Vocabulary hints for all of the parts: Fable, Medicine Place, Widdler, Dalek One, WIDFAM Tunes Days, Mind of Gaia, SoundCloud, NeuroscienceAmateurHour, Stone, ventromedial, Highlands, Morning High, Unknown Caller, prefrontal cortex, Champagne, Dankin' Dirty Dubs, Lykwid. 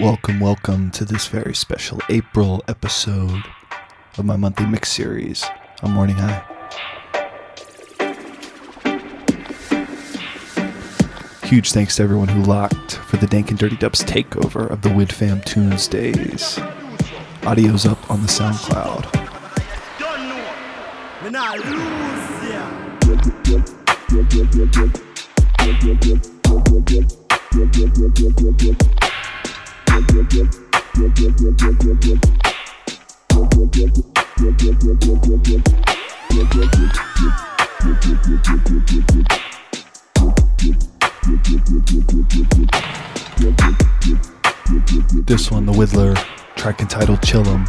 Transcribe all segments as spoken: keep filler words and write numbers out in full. Welcome, welcome to this very special April episode of my monthly mix series on Morning High. Huge thanks to everyone who locked for the Dankin' Dirty Dubs takeover of the WIDFAM Tunes Days. Audio's up on the SoundCloud. We'll be right back. This one, the Widdler, track entitled Chillum.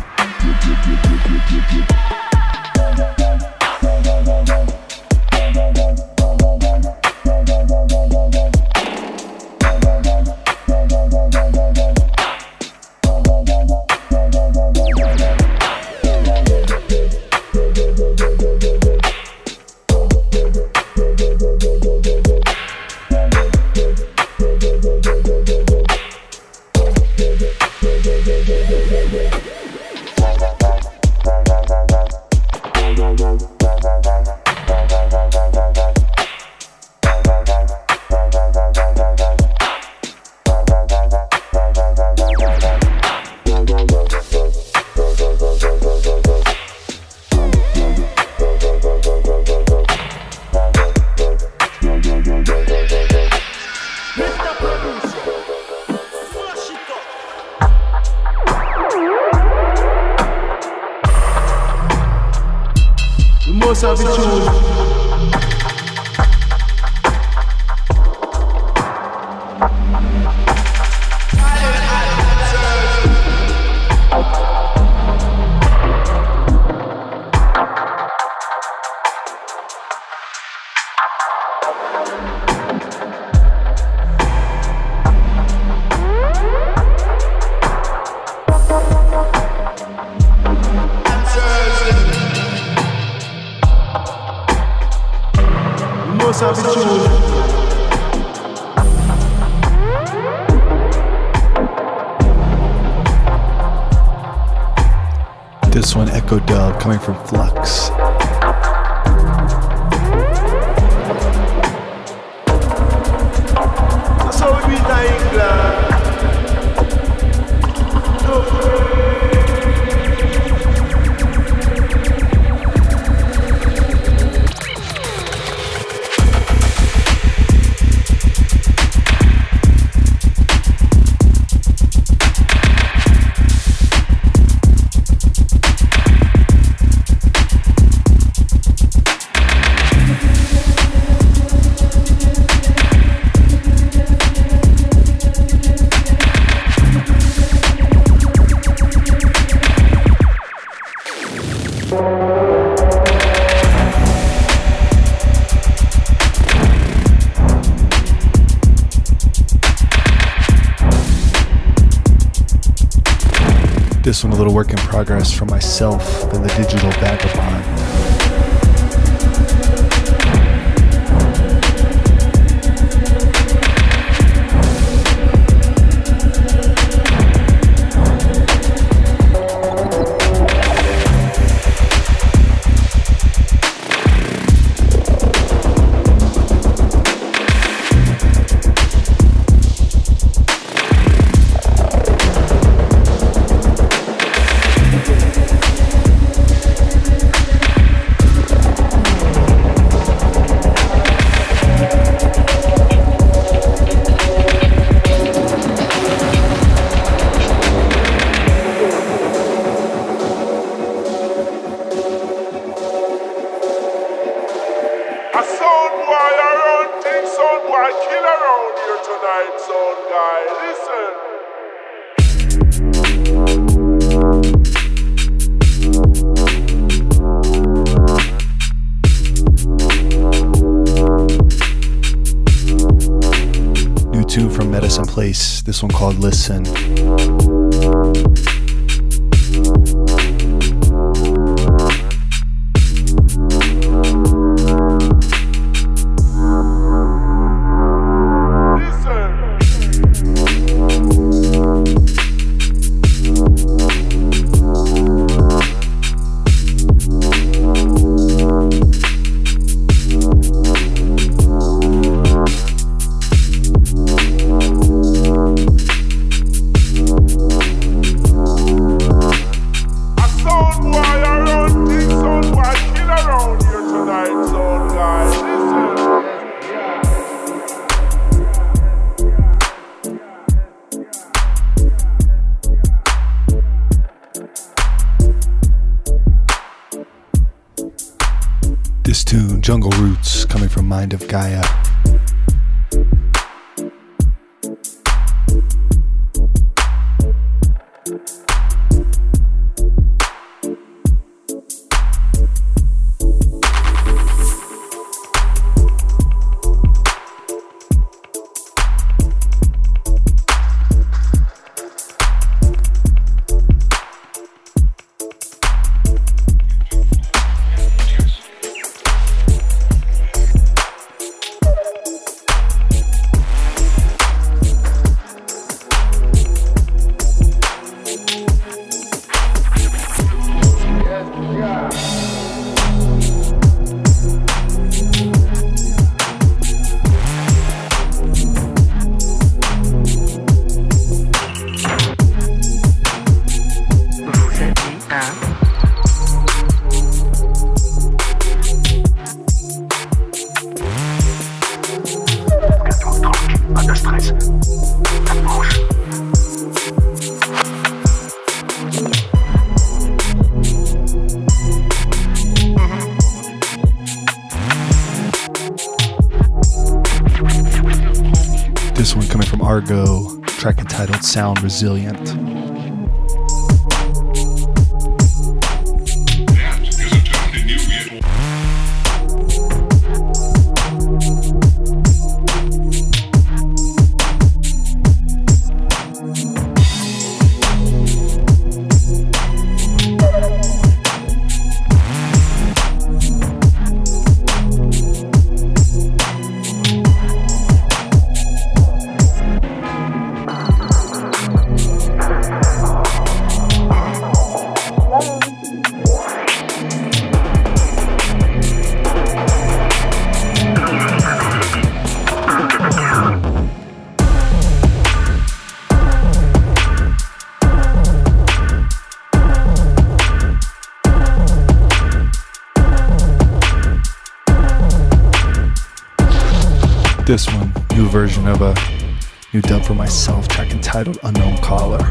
This one, Echo Dub, coming from Flux. This one, a little work in progress for myself and the digital vagabond. From Medicine Place, this one called Listen. Listen. Dubs coming from Mind of Gaia. Sound resilient. This one, new version of a new dub for myself, track entitled Unknown Caller.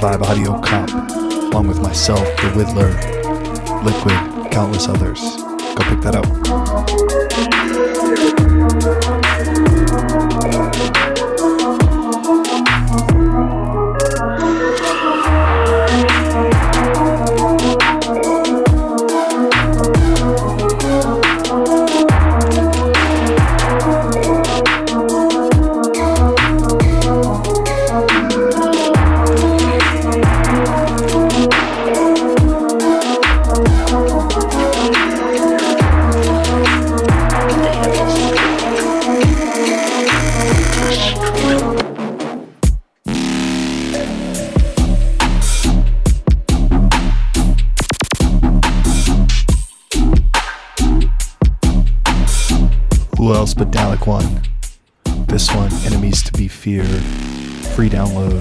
Vibe audio comp, along with myself, the Widdler, Lykwid, countless others. Go pick that out. But Dalek One. This one, Enemies to Be Feared. Free download.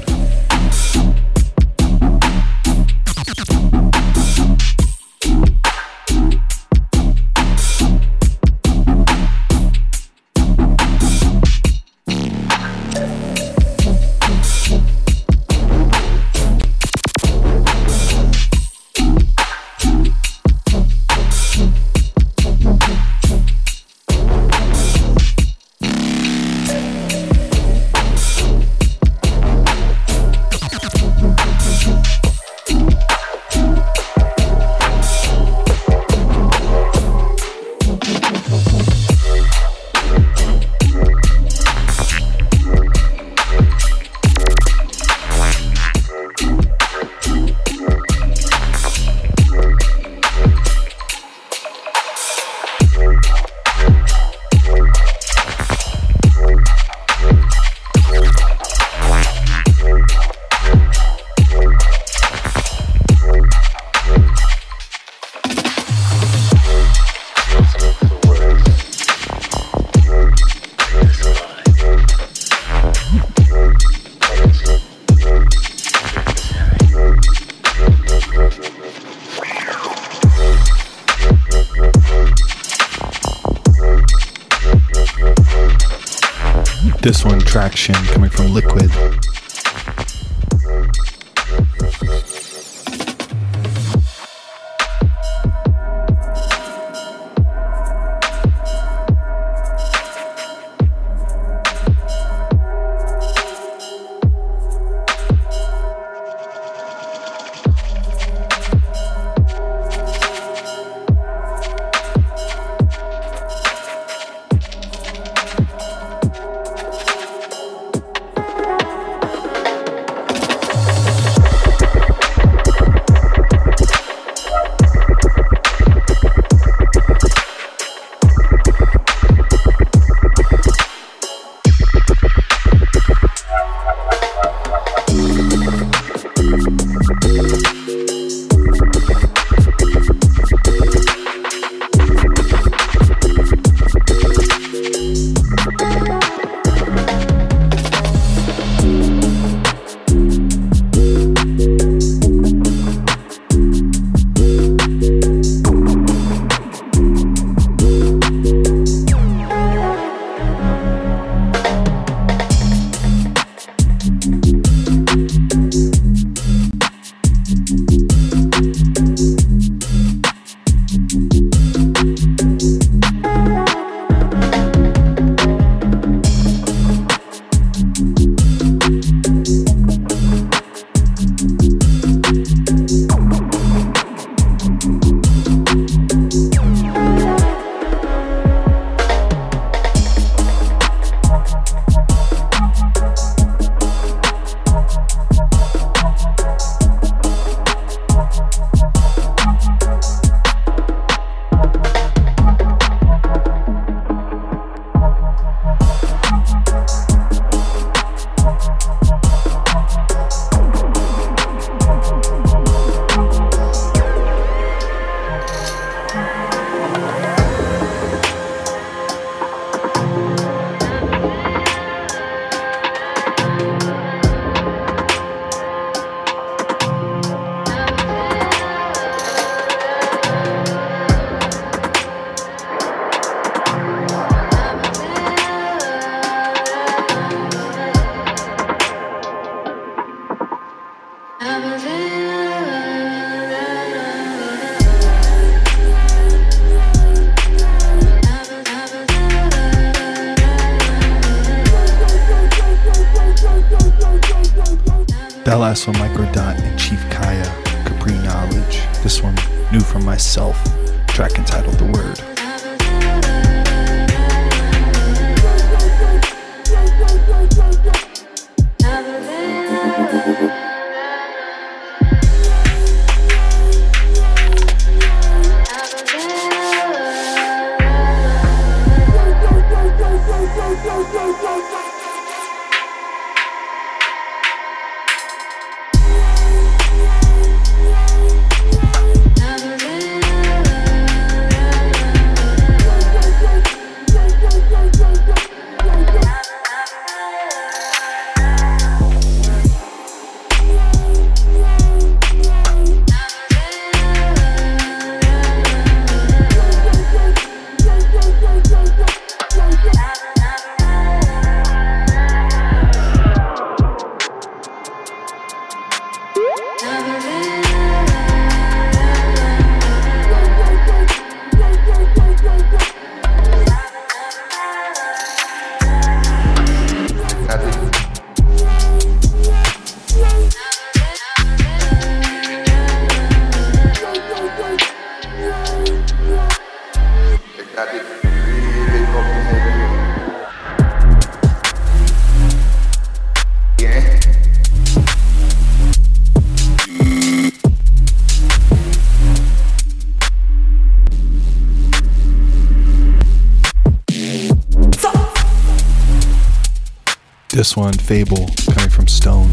This one, Traction, coming from Lykwid. This one, Fable, coming from Stone.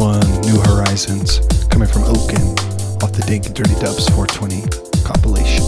one, New Horizons, coming from Oaken, off the Dankin' Dirty Dubs four twenty compilation.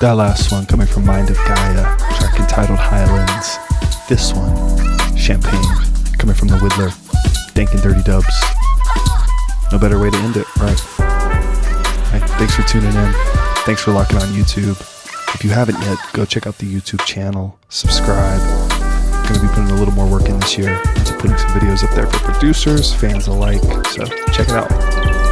That last one coming from Mind of Gaia, track entitled Highlands. This one, Champagne, coming from the Widdler, Dankin' Dirty Dubs. no better way to end it, right? Right, thanks for tuning in. Thanks for locking on YouTube. If you haven't yet, go check out the YouTube channel. Subscribe. I'm going to be putting a little more work in this year. I'm putting some videos up there for producers, fans alike. So check it out.